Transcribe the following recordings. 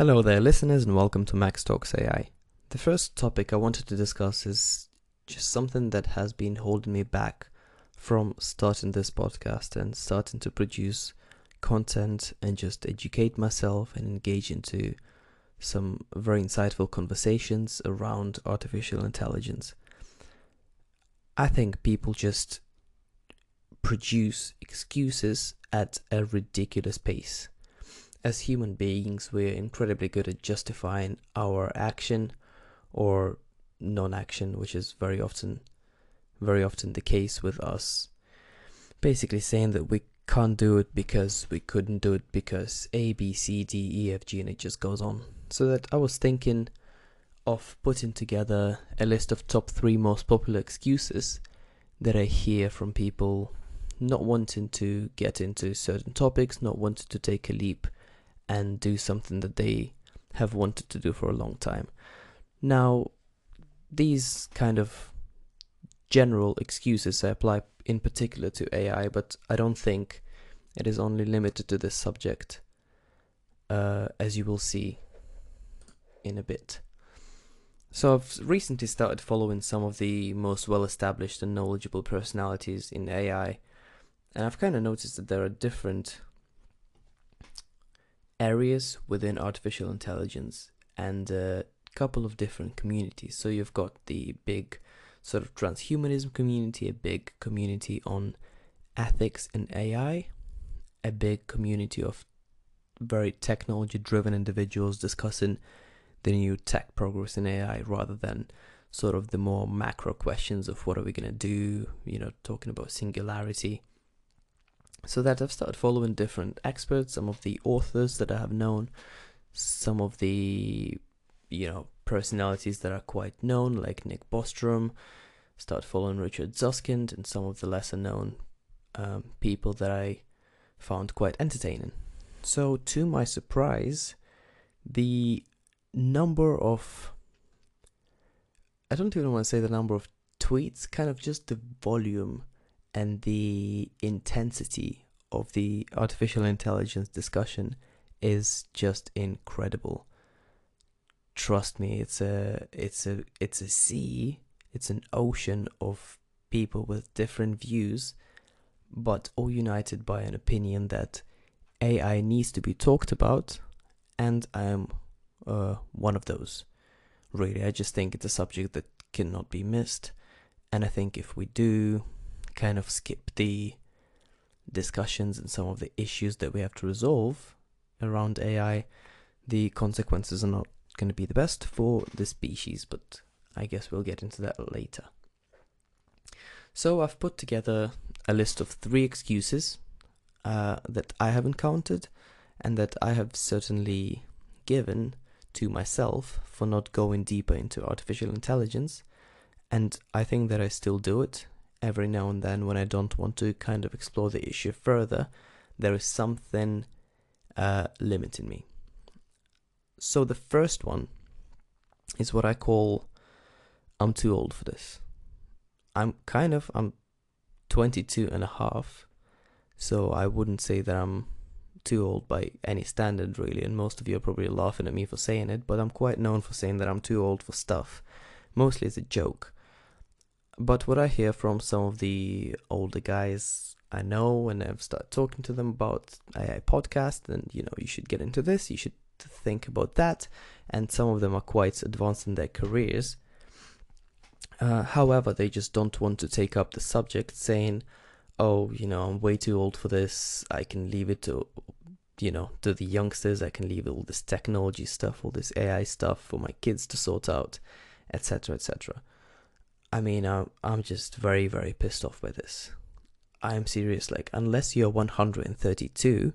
Hello there listeners, and welcome to Max Talks AI. The first topic I wanted to discuss is just something that has been holding me back from starting this podcast and starting to produce content and just educate myself and engage into some very insightful conversations around artificial intelligence. I think people just produce excuses at a ridiculous pace. As human beings, we're incredibly good at justifying our action or non-action, which is very often the case with us. Basically saying that we can't do it because we couldn't do it because A, B, C, D, E, F, G, and it just goes on. So that I was thinking of putting together a list of top 3 most popular excuses that I hear from people not wanting to get into certain topics, not wanting to take a leap and do something that they have wanted to do for a long time. Now, these kind of general excuses I apply in particular to AI, but I don't think it is only limited to this subject, as you will see in a bit. So I've recently started following some of the most well-established and knowledgeable personalities in AI, and I've kind of noticed that there are different areas within artificial intelligence and a couple of different communities. So you've got the big sort of transhumanism community, a big community on ethics and AI, a big community of very technology-driven individuals discussing the new tech progress in AI rather than sort of the more macro questions of what are we going to do, talking about singularity. So that I've started following different experts, some of the authors that I have known, some of the, personalities that are quite known, like Nick Bostrom, start following Richard Zuckind, and some of the lesser known people that I found quite entertaining. So to my surprise, the number of, I don't even want to say the number of tweets, kind of just the volume and the intensity of the artificial intelligence discussion is just incredible. Trust me, it's a sea, it's an ocean of people with different views, but all united by an opinion that AI needs to be talked about, and I'm one of those. Really, I just think it's a subject that cannot be missed, and I think if we do kind of skip the discussions and some of the issues that we have to resolve around AI, the consequences are not going to be the best for the species, but I guess we'll get into that later. So I've put together a list of 3 excuses that I have encountered and that I have certainly given to myself for not going deeper into artificial intelligence, and I think that I still do it. Every now and then, when I don't want to kind of explore the issue further, there is something limiting me. So the first one is what I call, I'm too old for this. I'm 22 and a half, so I wouldn't say that I'm too old by any standard, really, and most of you are probably laughing at me for saying it, but I'm quite known for saying that I'm too old for stuff. Mostly it's a joke. But what I hear from some of the older guys I know, and I've started talking to them about AI podcast, and you should get into this, you should think about that, and some of them are quite advanced in their careers. However, they just don't want to take up the subject, saying, I'm way too old for this, I can leave it to, to the youngsters, I can leave all this technology stuff, all this AI stuff for my kids to sort out, etc., etc. I mean, I'm just very, very pissed off by this. I'm serious, unless you're 132,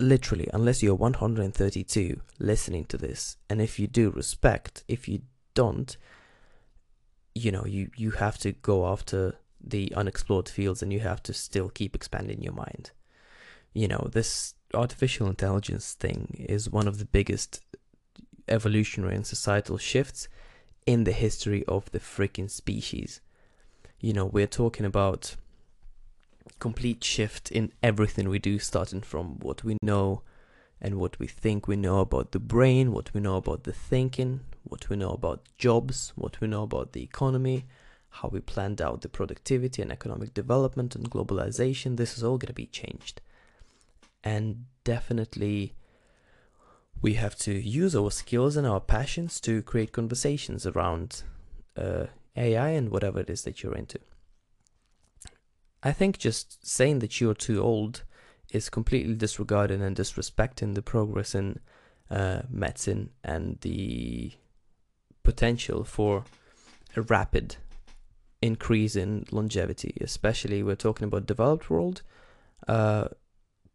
literally, unless you're 132 listening to this, and if you do, respect, if you don't, you have to go after the unexplored fields, and you have to still keep expanding your mind. This artificial intelligence thing is one of the biggest evolutionary and societal shifts in the history of the freaking species. We're talking about complete shift in everything we do, starting from what we know and what we think we know about the brain, what we know about the thinking, what we know about jobs, what we know about the economy, how we planned out the productivity and economic development and globalization. This is all going to be changed. And definitely we have to use our skills and our passions to create conversations around AI and whatever it is that you're into. I think just saying that you're too old is completely disregarding and disrespecting the progress in medicine and the potential for a rapid increase in longevity, especially we're talking about developed world,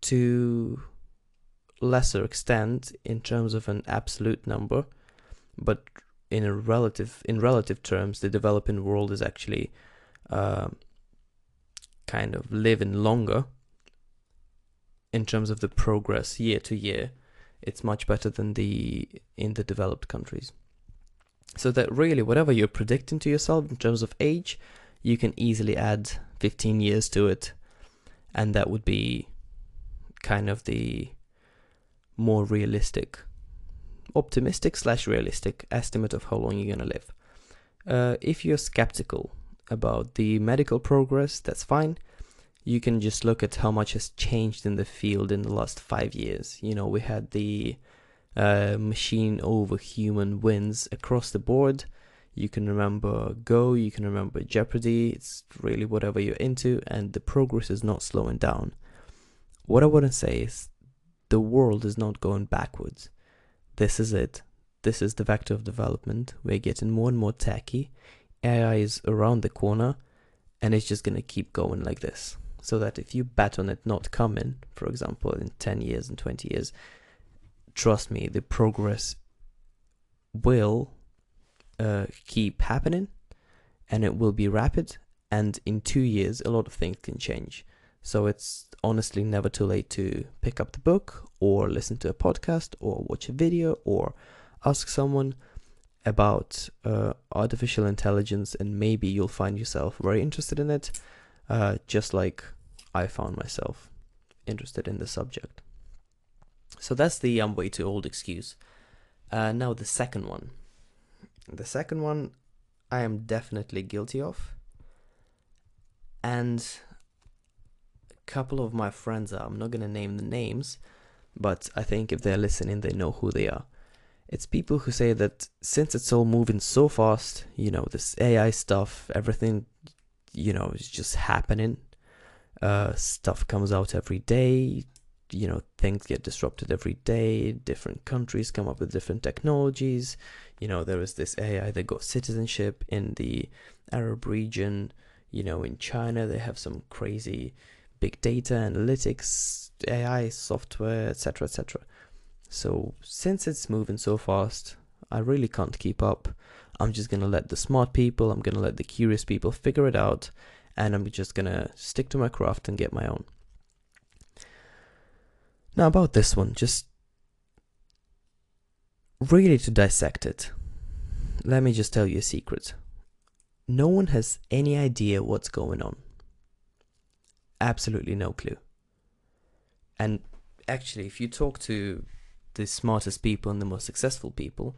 to lesser extent in terms of an absolute number, but in a relative terms, the developing world is actually kind of living longer in terms of the progress year to year. It's much better than in the developed countries. So that really, whatever you're predicting to yourself in terms of age, you can easily add 15 years to it, and that would be kind of the more realistic, optimistic / realistic estimate of how long you're going to live. If you're skeptical about the medical progress, that's fine. You can just look at how much has changed in the field in the last 5 years. You know, we had the machine over human wins across the board. You can remember Go, you can remember Jeopardy. It's really whatever you're into, and the progress is not slowing down. What I want to say is the world is not going backwards. This is it. This is the vector of development. We're getting more and more techy. AI is around the corner, and it's just going to keep going like this. So that if you bet on it not coming, for example, in 10 years and 20 years, trust me, the progress will keep happening, and it will be rapid, and in 2 years a lot of things can change. So it's honestly never too late to pick up the book or listen to a podcast or watch a video or ask someone about artificial intelligence, and maybe you'll find yourself very interested in it, just like I found myself interested in the subject. So that's the I'm way too old excuse. Now the second one. The second one I am definitely guilty of, and a couple of my friends are. I'm not going to name the names, but I think if they're listening, they know who they are. It's people who say that since it's all moving so fast, you know, this AI stuff, everything, you know, is just happening. Stuff comes out every day, you know, things get disrupted every day. Different countries come up with different technologies. You know, there is this AI that got citizenship in the Arab region. You know, in China, they have some crazy big data analytics, AI software, etc., etc. So since it's moving so fast, I really can't keep up. I'm just going to let the smart people, I'm going to let the curious people figure it out, and I'm just going to stick to my craft and get my own. Now about this one, just really to dissect it, let me just tell you a secret. No one has any idea what's going on. Absolutely no clue. And actually, if you talk to the smartest people and the most successful people,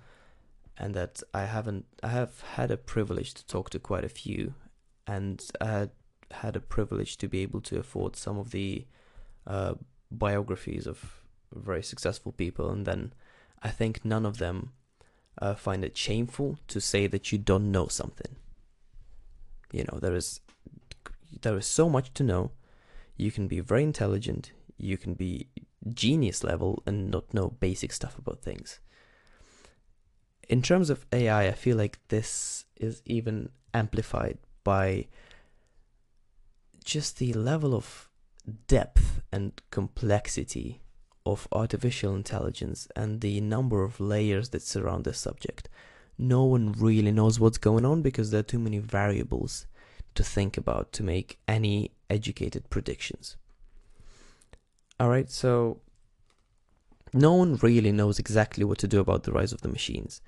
and that I have had a privilege to talk to quite a few, and I had a privilege to be able to afford some of the biographies of very successful people, and then I think none of them find it shameful to say that you don't know something. You know, there is so much to know. You can be very intelligent, you can be genius level and not know basic stuff about things. In terms of AI, I feel like this is even amplified by just the level of depth and complexity of artificial intelligence and the number of layers that surround this subject. No one really knows what's going on because there are too many variables to think about to make any educated predictions. Alright, so no one really knows exactly what to do about the rise of the machines.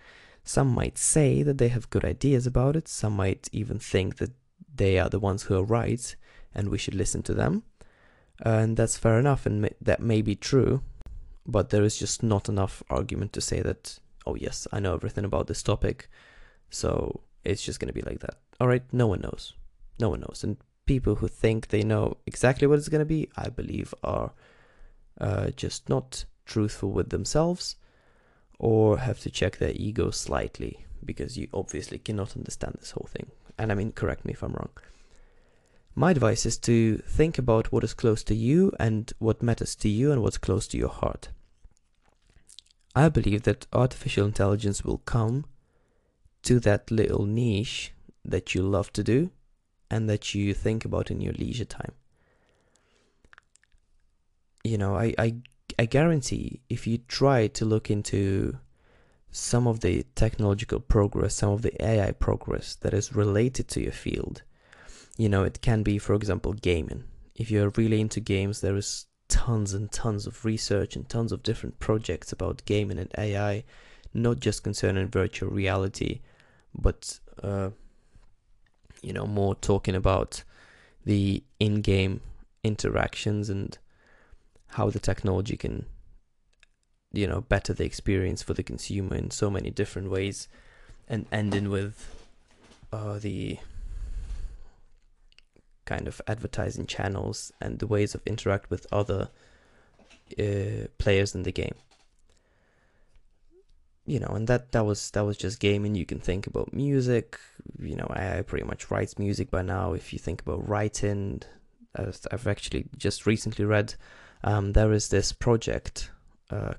Some might say that they have good ideas about it, some might even think that they are the ones who are right and we should listen to them. And that's fair enough, and that may be true, but there is just not enough argument to say that, oh yes, I know everything about this topic, so it's just going to be like that. All right, no one knows. No one knows. And people who think they know exactly what it's going to be, I believe, are just not truthful with themselves, or have to check their ego slightly, because you obviously cannot understand this whole thing. And I mean, correct me if I'm wrong. My advice is to think about what is close to you and what matters to you and what's close to your heart. I believe that artificial intelligence will come to that little niche that you love to do and that you think about in your leisure time. You know, I guarantee if you try to look into some of the technological progress, some of the AI progress that is related to your field, you know, it can be, for example, gaming. If you're really into games, there is tons and tons of research and tons of different projects about gaming and AI, not just concerning virtual reality, but, you know, more talking about the in-game interactions and how the technology can, you know, better the experience for the consumer in so many different ways, and ending with the kind of advertising channels and the ways of interact with other players in the game. You know, and that was just gaming. You can think about music. You know, AI pretty much writes music by now. If you think about writing, I've actually just recently read, there is this project,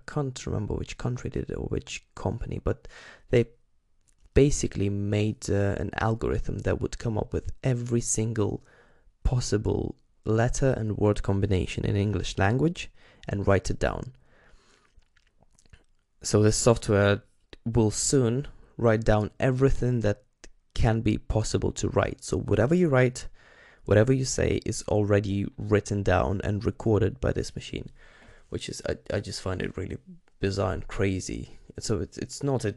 can't remember which country did it or which company, but they basically made an algorithm that would come up with every single possible letter and word combination in English language and write it down. So this software will soon write down everything that can be possible to write. So whatever you write, whatever you say is already written down and recorded by this machine, which is, I just find it really bizarre and crazy. So it's not a,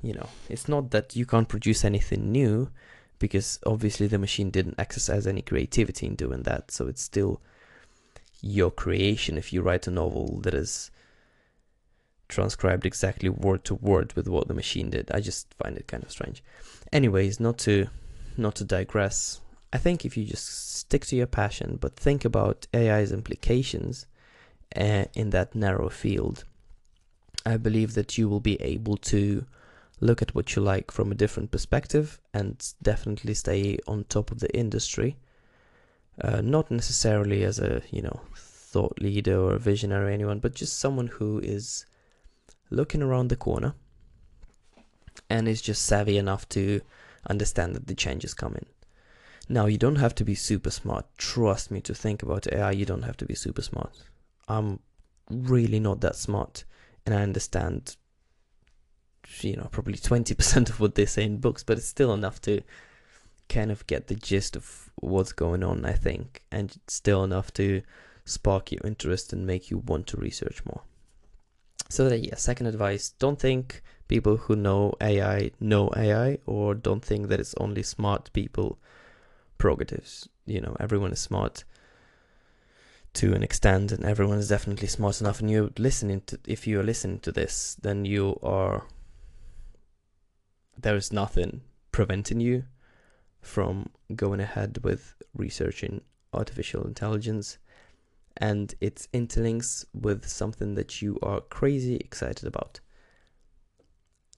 you know, it's not that you can't produce anything new, because obviously the machine didn't exercise any creativity in doing that. So it's still your creation. If you write a novel that is transcribed exactly word to word with what the machine did, I just find it kind of strange. Anyways, not to digress, I think if you just stick to your passion, but think about AI's implications in that narrow field, I believe that you will be able to look at what you like from a different perspective and definitely stay on top of the industry. Not necessarily as a, you know, thought leader or a visionary or anyone, but just someone who is looking around the corner and is just savvy enough to understand that the change is coming. Now, you don't have to be super smart. Trust me, to think about AI, you don't have to be super smart. I'm really not that smart, and I understand, you know, probably 20% of what they say in books, but it's still enough to kind of get the gist of what's going on, I think, and it's still enough to spark your interest and make you want to research more. So that, yeah, second advice, don't think people who know AI, or don't think that it's only smart people prerogatives. You know, everyone is smart to an extent, and everyone is definitely smart enough, and you're listening to, if you're listening to this, then you are, there is nothing preventing you from going ahead with researching artificial intelligence and its interlinks with something that you are crazy excited about.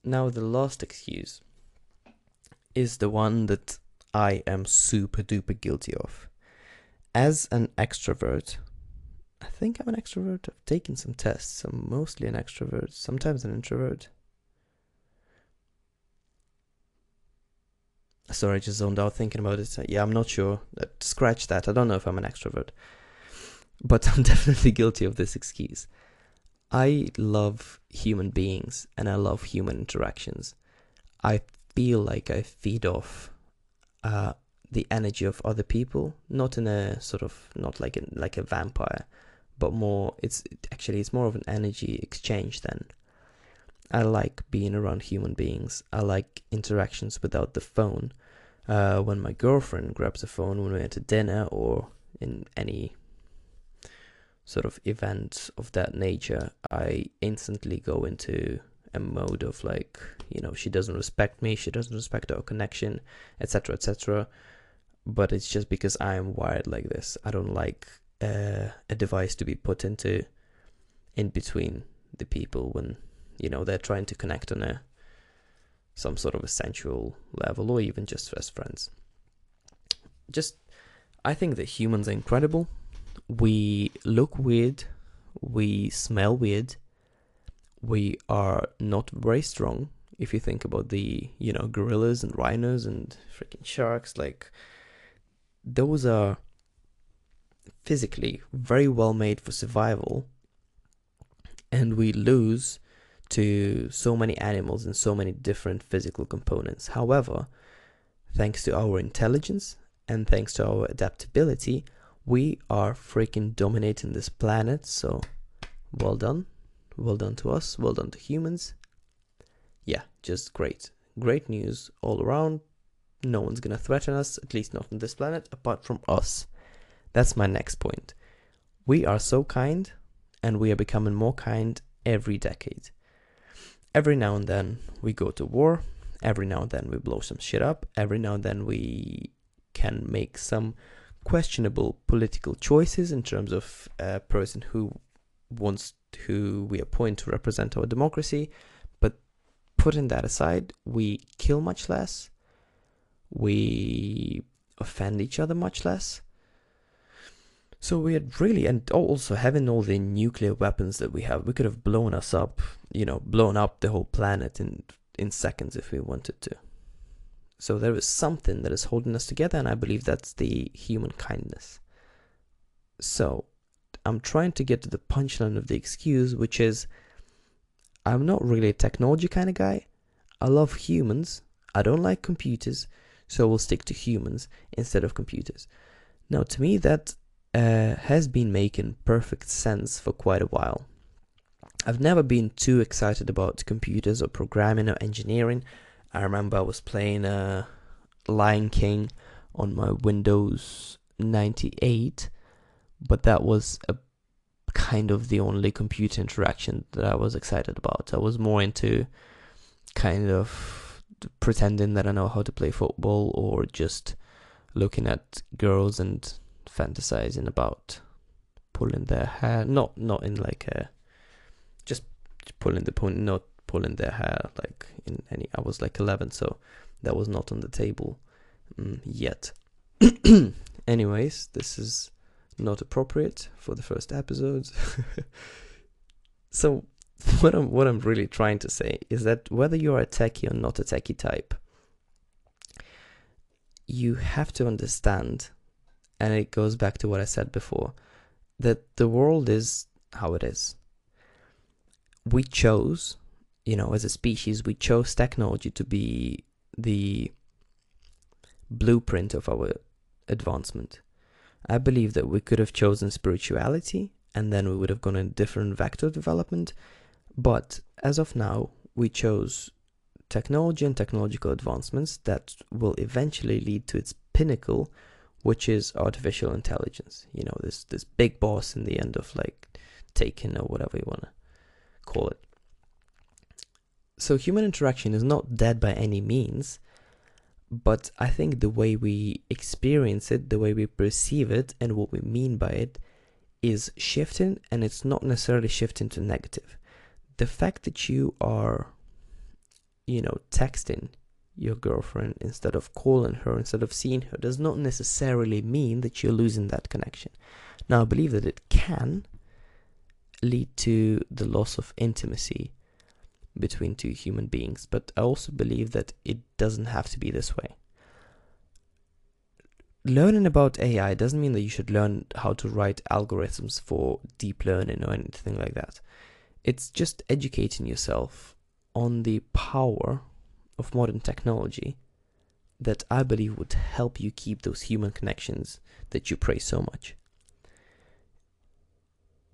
Now, the last excuse is the one that I am super duper guilty of. As an extrovert, I think I'm an extrovert, I've taken some tests, I'm mostly an extrovert, sometimes an introvert. Sorry, I just zoned out thinking about it. Yeah, I'm not sure, scratch that, I don't know if I'm an extrovert. But I'm definitely guilty of this excuse. I love human beings and I love human interactions. I feel like I feed off the energy of other people, not in a sort of, not like like a vampire, but more, it's more of an energy exchange then. I like being around human beings. I like interactions without the phone. When my girlfriend grabs a phone when we're at a dinner or in any sort of events of that nature, I instantly go into a mode of like, you know, she doesn't respect me, she doesn't respect our connection, etc., etc. But it's just because I'm wired like this. I don't like a device to be put into in between the people when, you know, they're trying to connect on a some sort of a sensual level, or even just as friends. Just, I think that humans are incredible. We look weird, we smell weird, we are not very strong. If you think about the, you know, gorillas and rhinos and freaking sharks, like, those are physically very well made for survival, and we lose to so many animals and so many different physical components. However, thanks to our intelligence and thanks to our adaptability, we are freaking dominating this planet. So well done. Well done to us. Well done to humans. Yeah, just great. Great news all around. No one's going to threaten us, at least not on this planet, apart from us. That's my next point. We are so kind, and we are becoming more kind every decade. Every now and then we go to war. Every now and then we blow some shit up. Every now and then we can make some questionable political choices in terms of a person who we appoint to represent our democracy. But putting that aside, we kill much less, we offend each other much less. So we had really, and also having all the nuclear weapons that we have, we could have blown us up, you know, blown up the whole planet in seconds if we wanted to. So there is something that is holding us together, and I believe that's the human kindness. So I'm trying to get to the punchline of the excuse, which is, I'm not really a technology kind of guy. I love humans. I don't like computers, so we'll stick to humans instead of computers. Now, to me, that has been making perfect sense for quite a while. I've never been too excited about computers or programming or engineering. I remember I was playing Lion King on my Windows 98, but that was a kind of the only computer interaction that I was excited about. I was more into kind of pretending that I know how to play football, or just looking at girls and fantasizing about pulling their hair, not in like a, just pulling the pony, not pulling their hair like in any. I was like 11, so that was not on the table yet. Anyways, this is not appropriate for the first episode. So what I'm really trying to say is that whether you are a techie or not a techie type, you have to understand. And it goes back to what I said before, that the world is how it is. We chose, you know, as a species, we chose technology to be the blueprint of our advancement. I believe that we could have chosen spirituality, and then we would have gone in a different vector of development. But as of now, we chose technology and technological advancements that will eventually lead to its pinnacle, which is artificial intelligence. You know, this big boss in the end of like Taken or whatever you want to call it. So human interaction is not dead by any means, but I think the way we experience it, the way we perceive it, and what we mean by it is shifting, and it's not necessarily shifting to negative. The fact that you are, you know, texting your girlfriend instead of calling her, instead of seeing her, does not necessarily mean that you're losing that connection. Now, I believe that it can lead to the loss of intimacy between two human beings, but I also believe that it doesn't have to be this way. Learning about AI doesn't mean that you should learn how to write algorithms for deep learning or anything like that. It's just educating yourself on the power of modern technology that I believe would help you keep those human connections that you praise so much.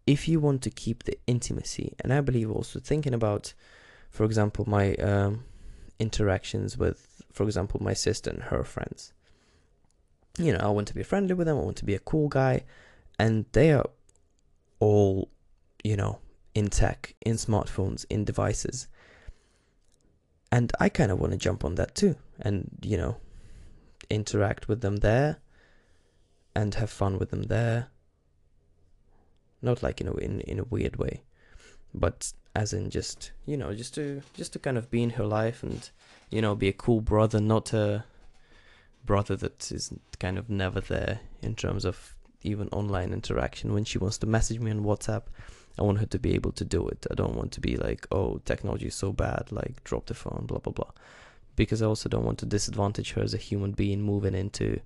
If you want to keep the intimacy, and I believe also thinking about, for example, my interactions with, for example, my sister and her friends. You know, I want to be friendly with them, I want to be a cool guy, and they are all, you know, in tech, in smartphones, in devices. And I kind of want to jump on that too, and, you know, interact with them there and have fun with them there. Not like, you know, in a weird way, but as in just, you know, just to kind of be in her life and, you know, be a cool brother, not a brother that is kind of never there in terms of even online interaction. When she wants to message me on WhatsApp, I want her to be able to do it. I don't want to be like, oh, technology is so bad, like drop the phone, blah, blah, blah. Because I also don't want to disadvantage her as a human being moving into,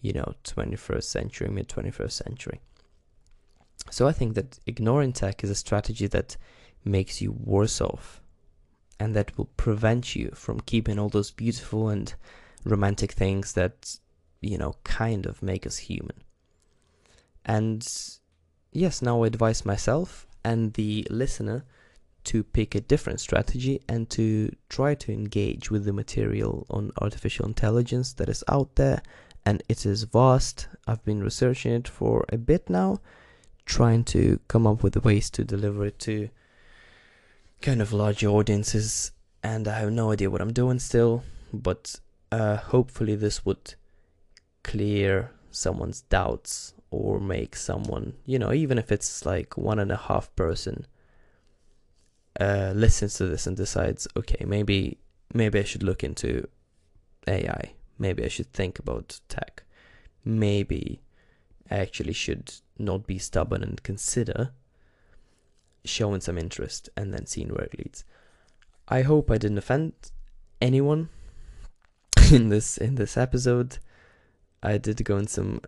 you know, 21st century, mid 21st century. So I think that ignoring tech is a strategy that makes you worse off, and that will prevent you from keeping all those beautiful and romantic things that, you know, kind of make us human. And yes, now I advise myself and the listener to pick a different strategy and to try to engage with the material on artificial intelligence that is out there. And it is vast. I've been researching it for a bit now, trying to come up with ways to deliver it to kind of larger audiences. And I have no idea what I'm doing still, but hopefully this would clear someone's doubts or make someone, you know, even if it's like 1.5 person listens to this and decides, okay, maybe I should look into AI. Maybe I should think about tech. Maybe I actually should not be stubborn and consider showing some interest and then seeing where it leads. I hope I didn't offend anyone in this episode. I did go in some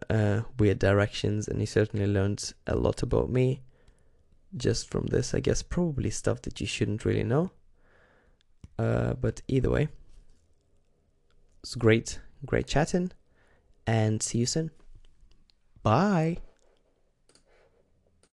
weird directions, and you certainly learned a lot about me just from this, I guess. Probably stuff that you shouldn't really know. But either way, it's great chatting, and see you soon. Bye.